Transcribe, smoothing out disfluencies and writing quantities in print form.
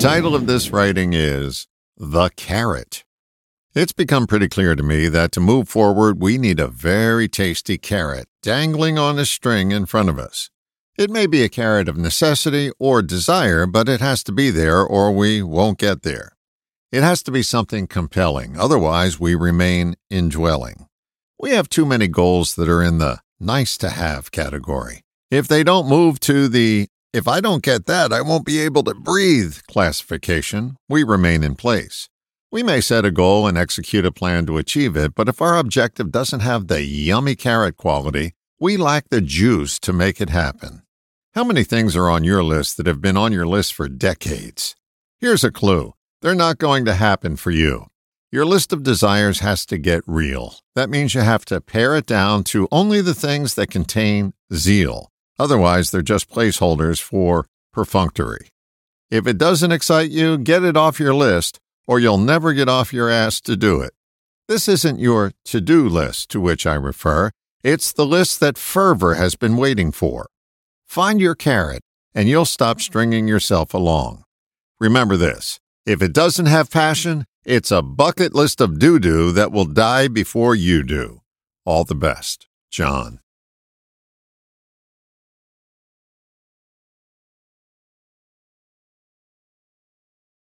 title of this writing is The Carrot. It's become pretty clear to me that to move forward, we need a very tasty carrot dangling on a string in front of us. It may be a carrot of necessity or desire, but it has to be there or we won't get there. It has to be something compelling, otherwise we remain indwelling. We have too many goals that are in the nice-to-have category. If they don't move to the if I don't get that, I won't be able to breathe classification, we remain in place. We may set a goal and execute a plan to achieve it, but if our objective doesn't have the yummy carrot quality, we lack the juice to make it happen. How many things are on your list that have been on your list for decades? Here's a clue. They're not going to happen for you. Your list of desires has to get real. That means you have to pare it down to only the things that contain zeal. Otherwise, they're just placeholders for perfunctory. If it doesn't excite you, get it off your list, or you'll never get off your ass to do it. This isn't your to-do list to which I refer. It's the list that fervor has been waiting for. Find your carrot, and you'll stop stringing yourself along. Remember this. If it doesn't have passion, it's a bucket list of doo-doo that will die before you do. All the best, John.